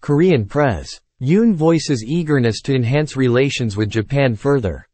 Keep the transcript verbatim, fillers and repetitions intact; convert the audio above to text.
Korean press. Yoon voices eagerness to enhance relations with Japan further.